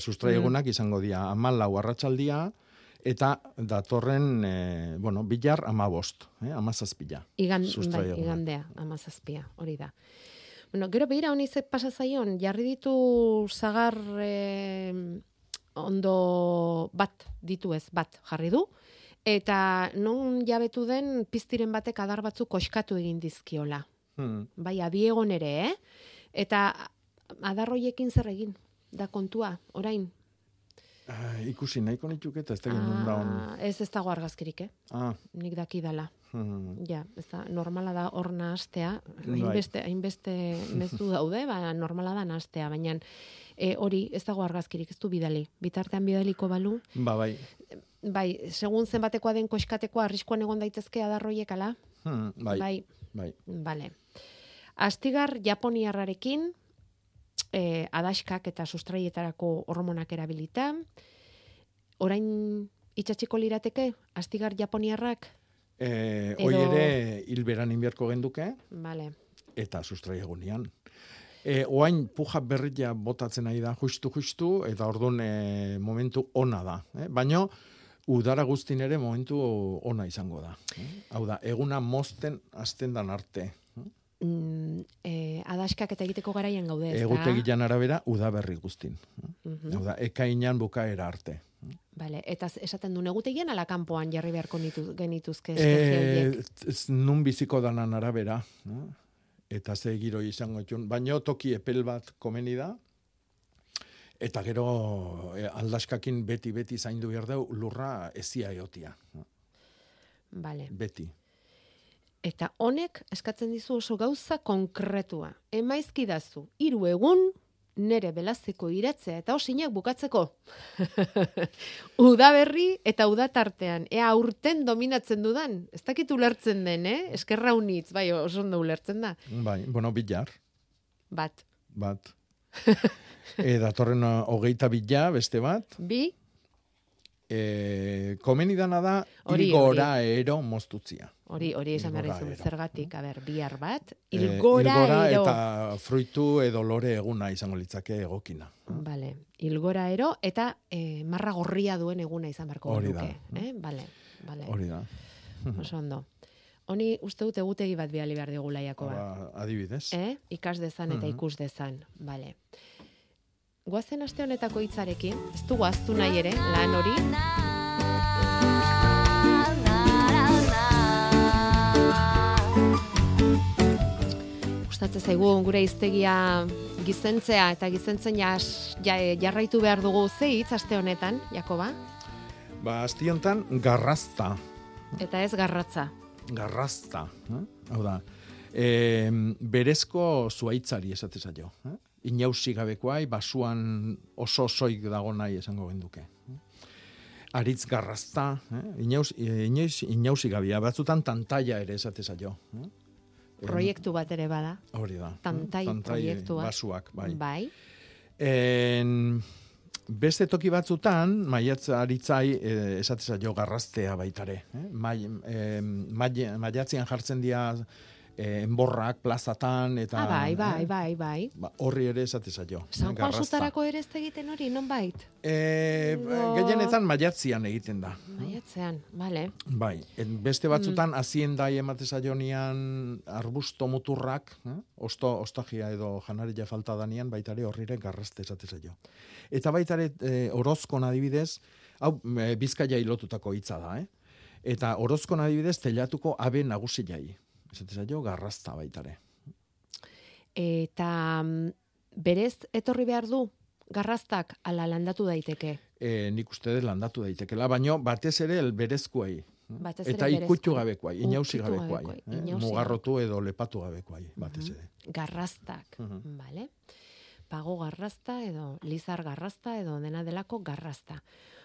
sustraiegunak izango dira 14 arratsaldia, eta datorren, bihar 15, 17. Igandea, 17, hori da. Gero behira honi ze pasa zaion, jarri ditu sagar ondo bat jarri du, eta non jabetu den piztiren batek adar batzuk koskatu egin dizkiola. Bai, adiegon ere, Eta adarroiekin zer egin, da kontua, orain. Ikusi nahiko nituketa, ez da ginen da hon. Ez dago argazkirik, Nik dakidala. Ja, ez da, normala da hor nahastea, hainbeste mezu daude, normala da nahastea, baina hori ez dago argazkirik, ez du bidali. Bitartean bidaliko balu. Bai. Bai, segun zenbatekoa den koskatekoa, arriskuan egon daitezkea darroiekala. Bai. Vale. Astigar japoniarrarekin, adaskak eta sustraietarako hormonak erabilita, orain itxatxiko lirateke, astigar japoniarrak, hoi ere hilberan inbierko genduke, vale. Eta sustraiegunean. Oain puja berria botatzen ari da justu, eta orduan momentu ona da. Baina udara guztin ere momentu ona izango da. Hau da, eguna mozten azten dan arte. Adaskak eta egiteko garaian gaude, ez da? Egutegian arabera, udaberri guztin. Hau da, ekainan bukaera arte. Vale, eta esaten du egutegian ala kanpoan jarri beharko genituzke nun biziko danan arabera, eta ze giroi izango ditun, baina toki epel bat komeni da, eta gero aldaskakin beti zaindu behar deu lurra ezia eotia. Vale. Beti. Eta honek eskatzen dizu oso gauza konkretua. Emaizkidazu, 3 egun nere belaziko iratzea eta osinak bukatzeko. Udaberri eta udatartean. Ea aurten dominatzen dudan. Ez dakit ulertzen den, Eskerra unitz, bai, oso ondo ulertzen da. Bai, bihar. Bat. Datorren 22, beste bat. 2. Komenidana da, hilgora ero moztutzia. Hori esan behar izan zergatik, bihar bat, hilgora ero. Eta fruitu edo lore eguna izango litzake egokina. Vale, hilgora ero eta marra gorria duen eguna izan beharko duke. Vale. Hori da. Oso ondo. Honi uste dut egutegi bat bihali behar digula Iakoba. Adibidez. Ikas dezan eta ikus dezan. Vale. Goazen aste honetako hitzarekin, ez du guaztu nahi ere, lan hori. Gustatzen zaigu gure hiztegia gizentzea eta gizentzen jarraitu behar dugu ze hitz aste honetan, Jakoba? Aste honetan garrazta. Eta ez garratza. Garrazta. Hau da, berezko zuaitzari esatez aio. Inausi gabekoai, basuan oso soik dago nahi esango genduke. Aritz garrazta, inausi gabia, batzutan tantaia ere esateza jo. Proiektu bat ere bada. Hori da. Tantai proiektu bat. Basuak, bai. Beste toki batzutan, maiatz aritzai esateza jo garraztea baitare. Maiatzean jartzen dira enborrak, plazatan, eta... Bai. Horri ere esateza jo. San Juan Sutarako ere ez egiten hori, non bait? Gehienetan maiatzean egiten da. Maiatzean, vale. Bai, beste batzutan, aziendai emateza jonian arbusto muturrak, ostagia edo janaria falta danean, baitare horrire garraste esateza jo. Eta baitare orozkon adibidez, hau Bizkaia ilotutako hitza da, eta orozkon adibidez telatuko abe nagusi jai. Esateza jo, garrazta baitare. Eta berez etorri behar du garraztak ala landatu daiteke? Nik uste dut landatu daitekela, baina batez ere berezkoai. Eta ikutu gabekoai, inausi gabekoai. Mugarrotu edo lepatu gabekoai, batez ere. Garraztak, vale. Pago garrazta edo lizar garrazta edo dena delako garrazta.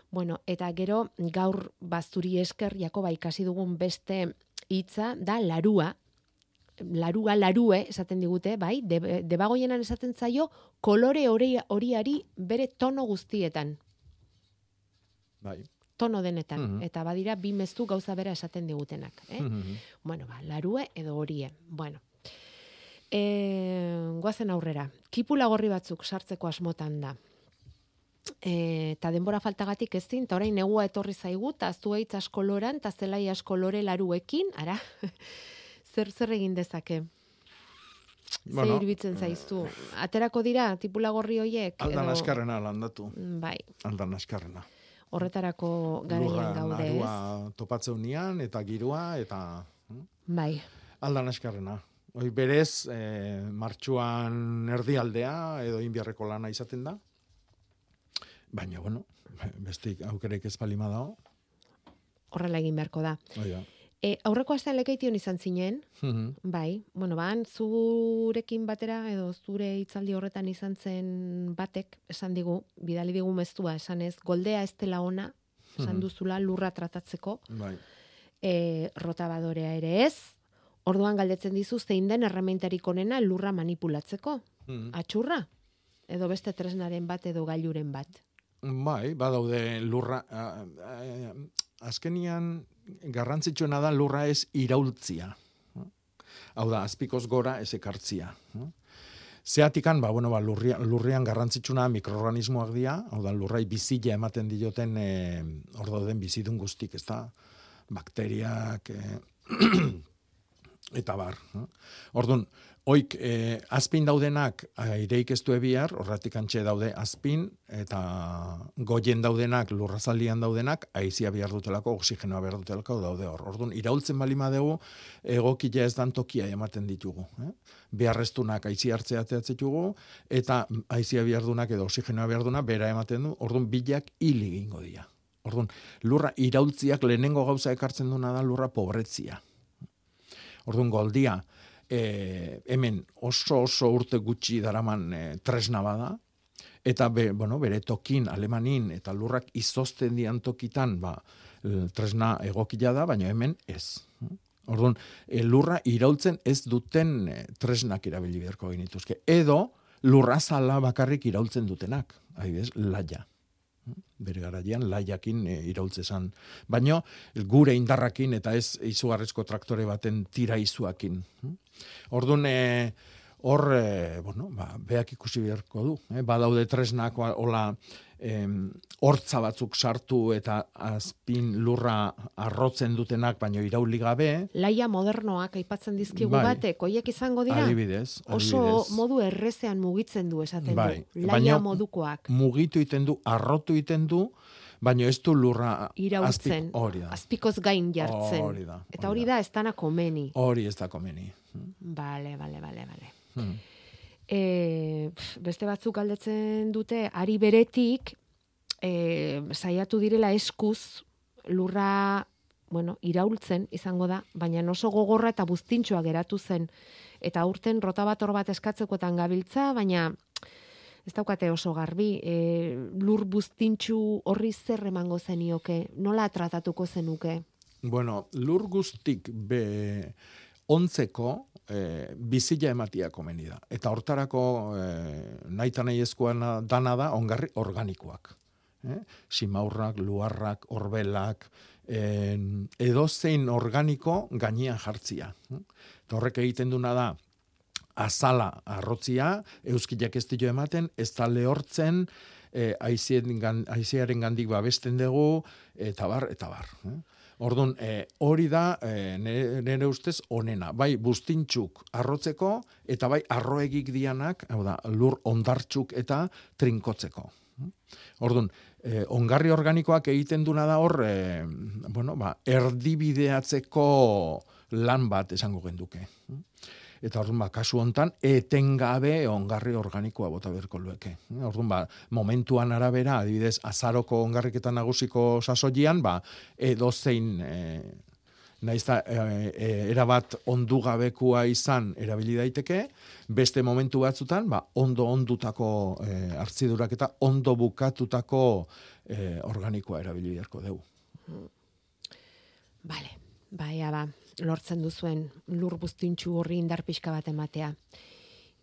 Bueno, eta gero gaur bazturi esker Jakoba ikasi dugun beste hitza da larua, larua, larue, esaten digute, bai, Debagoienan esaten zaio, kolore horiari bere tono guztietan. Bai. Tono denetan. Eta badira, bi mezu gauza bera esaten digutenak. Bueno, ba, larue edo horie. Bueno. Goazen aurrera. Kipula gorri batzuk sartzeko asmotan da. Eta denbora faltagatik ezin, eta orain negua etorri zaigu, eta aztu eitz askoloran, eta zelai askolore laruekin, ara, zer egin dezake? Bueno, zer irbitzen zaiztu? Aterako dira, tipula gorri horiek? Aldan askarrena landatu. Bai. Aldan askarrena. Horretarako garaian gaude, ez? Lurra topatzeunian, eta girua, eta... Bai. Aldan askarrena. Hoi berez, martxuan erdialdea, edo inbiarreko lana izaten da. Baina, bueno, bestik aukerek ez palima dao. Horrela egin beharko da. Oida. Aurreko astean lekeition izan zinen, bai, bueno, ban, zurekin batera, edo zure hitzaldi horretan izan zen batek, esan digu, bidali digu meztua, esan ez, goldea ez dela ona, esan duzula lurra tratatzeko, bai. Rotabadorea ere ez, orduan galdetzen dizu, zein den erremintarik onena lurra manipulatzeko, atxurra, edo beste tresnaren bat, edo gailuren bat. Bai, badaude lurra, azkenian garrantzitsuena da lurra ez iraultzia. Hau da, azpikoz gora ez ekartzia. Zeatikan, ba, bueno, ba, lurrian garrantzitsuna mikroorganismoak dira, hau da, lurrai bizila ematen dioten, hor dauden bizidun guztik, ez da, bakteriak, eta bar. Orduan, oik, azpin daudenak aireik ez du ebiar, horretik antxe daude azpin, eta goien daudenak, lurrazalian daudenak, aizia behar dutelako, oksigenoa behar dutelako daude hor. Orduan, iraultzen balima dugu, egokila ez dan tokia ematen ditugu. Beharreztunak aizia hartzea teatzitugu, eta aizia behar dunak edo oksigenoa behar dunak, bera ematen du, orduan, bilak hili gingo dira. Orduan, lurra iraultziak lehenengo gauza ekartzen duna da lurra pobretzia. Orduan, goldia, hemen oso urte gutxi daraman tresna bada, eta bueno, bere tokin, Alemanin, eta lurrak izozten dian tokitan, ba, tresna egokila da, baina hemen ez. Orduan, lurra iraultzen ez duten tresnak erabili beharko genituzke. Edo, lurrazala bakarrik iraultzen dutenak, adibidez, laia. Bere garaian, laiakin iraultzezan. Baina, gure indarrakin eta ez izugarrizko traktore baten tira izuakin. Orduan, hor, bueno, ba, beak ikusi beharko du. Badaude tresnak, hola, hortza batzuk sartu eta azpin lurra arrotzen dutenak, baina irauli gabe. Laia modernoak aipatzen dizkigu bai, batek, oiek izango dira? Adibidez. Oso modu errezean mugitzen du, esaten bai, du. Laia baina modukoak. Mugitu iten du, arrotu iten du, baina ez du lurra irautzen, azpikoz gain jartzen. Hori da. Eta hori da, ez dana komeni. Hori ez da komeni. Bale. Beste batzuk aldetzen dute, ari beretik, saiatu direla eskuz, lurra, bueno, iraultzen izango da, baina oso gogorra eta buztintxoa geratu zen. Eta aurten rotabator bat eskatzekoetan gabiltza, baina ez daukate oso garbi, lur buztintxu horri zer emango zenioke, nola tratatuko zenuke? Bueno, lur guztik ontzeko, bizila ematia komeni da. Eta hortarako nahita nahi ezkoana dana da ongarri organikoak. Simaurrak, luarrak, orbelak, edozein organiko gainean jartzia. Eta horrek egiten duna da azala arrotzia, euskilak ez dio ematen, ez da lehortzen, aizearen gandik babesten dugu, eta bar. Orduan, hori da nire ustez onena. Bai buztintxuk arrotzeko, eta bai arroegik dianak, hau da, lur ondartxuk eta trinkotzeko. Orduan, ongarri organikoak egiten duna da hor, bueno, ba, erdibideatzeko lan bat esango genduke. Eta orduan, ba, kasu hontan, etengabe ongarri organikoa bota berko lueke. Orduan, ba, momentuan arabera, adibidez, azaroko ongarriketan nagusiko sasoian, ba, edozein, naizta, erabat ondugabekua izan erabili daiteke, beste momentu batzutan, ba, ondo ondutako hartzidurak eta ondo bukatutako organikoa erabili derko dugu. Bale, baia ba. lortzen duzuen lur buztintxu horri indar pixka bat ematea.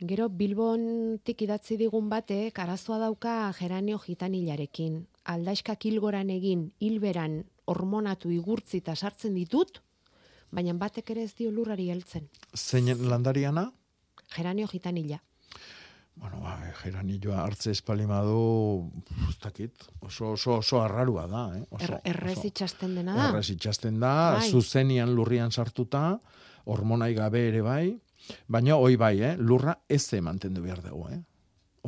Gero Bilbontik idatzi digun batek arazoa dauka geranio gitanilarekin. Aldaiskak hilgoran egin, hilberan hormonatu igurtzi eta sartzen ditut, baina batek ere ez dio lurrari heltzen. Zein landariana? Geranio gitanila. Bueno, geranioa hartze espalimadu, oso arrarua da. Errez itxasten dena da? Errez itxasten da, bai. Zuzenian lurrian sartuta, hormonai gabe ere bai, baina hoi bai, lurra ez mantendu behar dugu,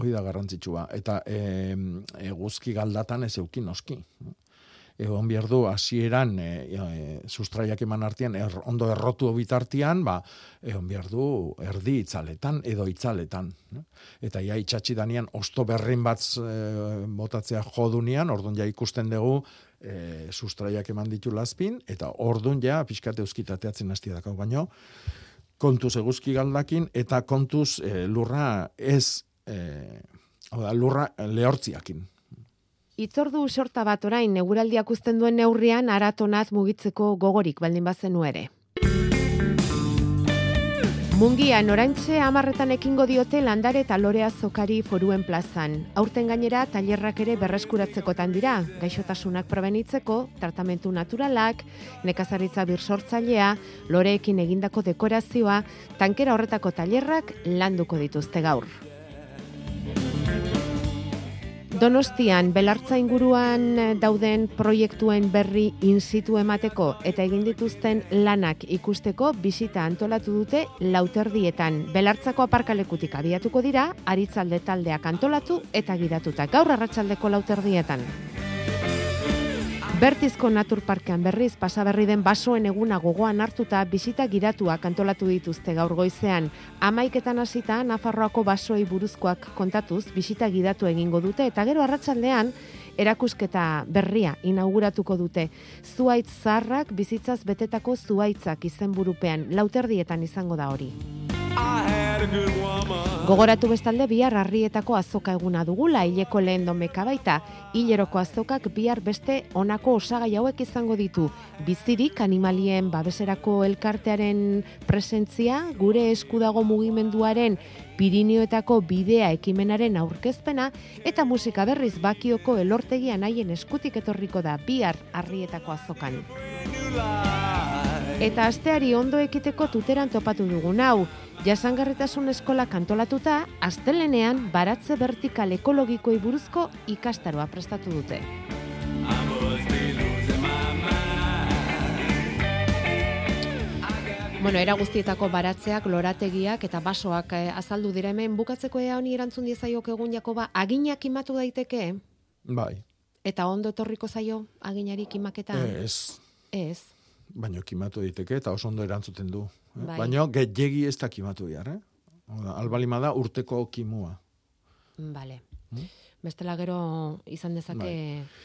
Hoi da garrantzitsua, eta eguzki galdatan ez eukin noski. Egon behar du, hasieran sustraiak eman artean, ondo errotu bitartian, egon behar du, erdi itzaletan, edo itzaletan. Eta ja itxatxi danean, osto berrin bat botatzea jodunean, orduan ja ikusten dugu, sustraiak eman ditu lazpin, eta orduan ja, pixkate euskitateatzen hastia dakau baino, kontuz eguzki galdakin, eta kontuz lurra ez, lurra lehortziakin. Itzordu sorta bat orain, eguraldiak uzten duen neurrian, aratonaz mugitzeko gogorik, baldin bazenu ere. Mungian, oraintxe 10 ekingo diote landare eta lorea zokari foruen plazan. Aurten gainera, tailerrak ere berreskuratzekotan dira, gaixotasunak prebenitzeko, tratamentu naturalak, nekazaritza birsortzailea, loreekin egindako dekorazioa, tankera horretako tailerrak landuko dituzte gaur. Donostian, Belartza inguruan dauden proiektuen berri insitu emateko eta egin dituzten lanak ikusteko bisita antolatu dute 4:00 PM. Belartzako aparkalekutik abiatuko dira, Aritzalde taldeak antolatu eta gidatuta gaur arratsaldeko 4:00 PM. Bertizko Naturparkean berriz pasaberri den basoen eguna gogoan hartuta bisita gidatuak antolatu dituzte gaur goizean. 11:00 hasita Nafarroako basoei buruzkoak kontatuz bisita gidatu egingo dute eta gero arratsaldean erakusketa berria inauguratuko dute. Zuaitz zaharrak bizitzaz betetako zuaitzak izenburupean 4:00 PM izango da hori. Gogoratu bestalde bihar harrietako azoka eguna dugula, hileko lehen domeka baita. Hileroko azokak bihar beste honako osagai hauek izango ditu. Bizirik animalien babeserako elkartearen presentzia, gure eskudago mugimenduaren Pirinieoetako bidea ekimenaren aurkezpena, eta musika berriz bakioko elortegian haien eskutik etorriko da bihar harrietako azokan. Eta asteari ondo ekiteko tuteran topatu dugun hau. Jasangarritasun Eskola kantolatuta, astelenean baratze vertikal ekologikoi buruzko ikastaroa prestatu dute. Bueno, era guztietako baratzeak, lorategiak eta basoak azaldu dira hemen. Bukatzeko ea honi erantzun diezaiok egun, Jakoba, aginak imatu daiteke? Bai. Eta ondo etorriko zaio aginari kimaketa? Ez. Ez. Baina kimatu daiteke eta oso ondo erantzuten du. Bai. Baina gehiegi ez da kimatu behar, Albalima da urteko kimua. Vale. Bestela gero izan dezake...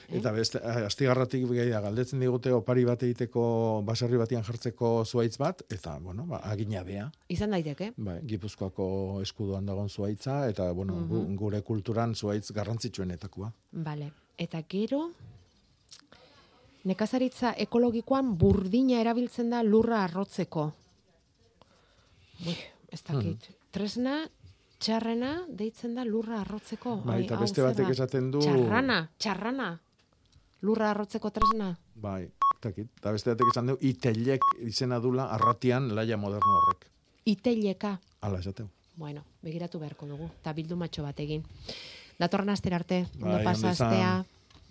Bai. Eta beste, astigarratik gehiagia galdetzen digute opari bat egiteko baserri batian jartzeko zuaitz bat, eta, bueno, agina bea. Izan daiteke. Bai, Gipuzkoako eskudoan dagoen zuaitza, eta, bueno, gure kulturan zuaitz garrantzitsuenetakoa. Vale. Eta gero... Nekazaritza ekologikoan burdina erabiltzen da lurra arrotzeko. Ez dakit. Tresna, txarrena, deitzen da lurra arrotzeko. Bai, eta beste batek esaten du... Txarrana. Lurra arrotzeko tresna. Bai, ez dakit. Eta beste batek esaten du, itelek izena dula arratian laia moderno horrek. Iteleka. Hala, esateu. Bueno, begiratu beharko dugu. Eta bildumatxo bat egin. Datorren astera arte. Ondo pasaztea.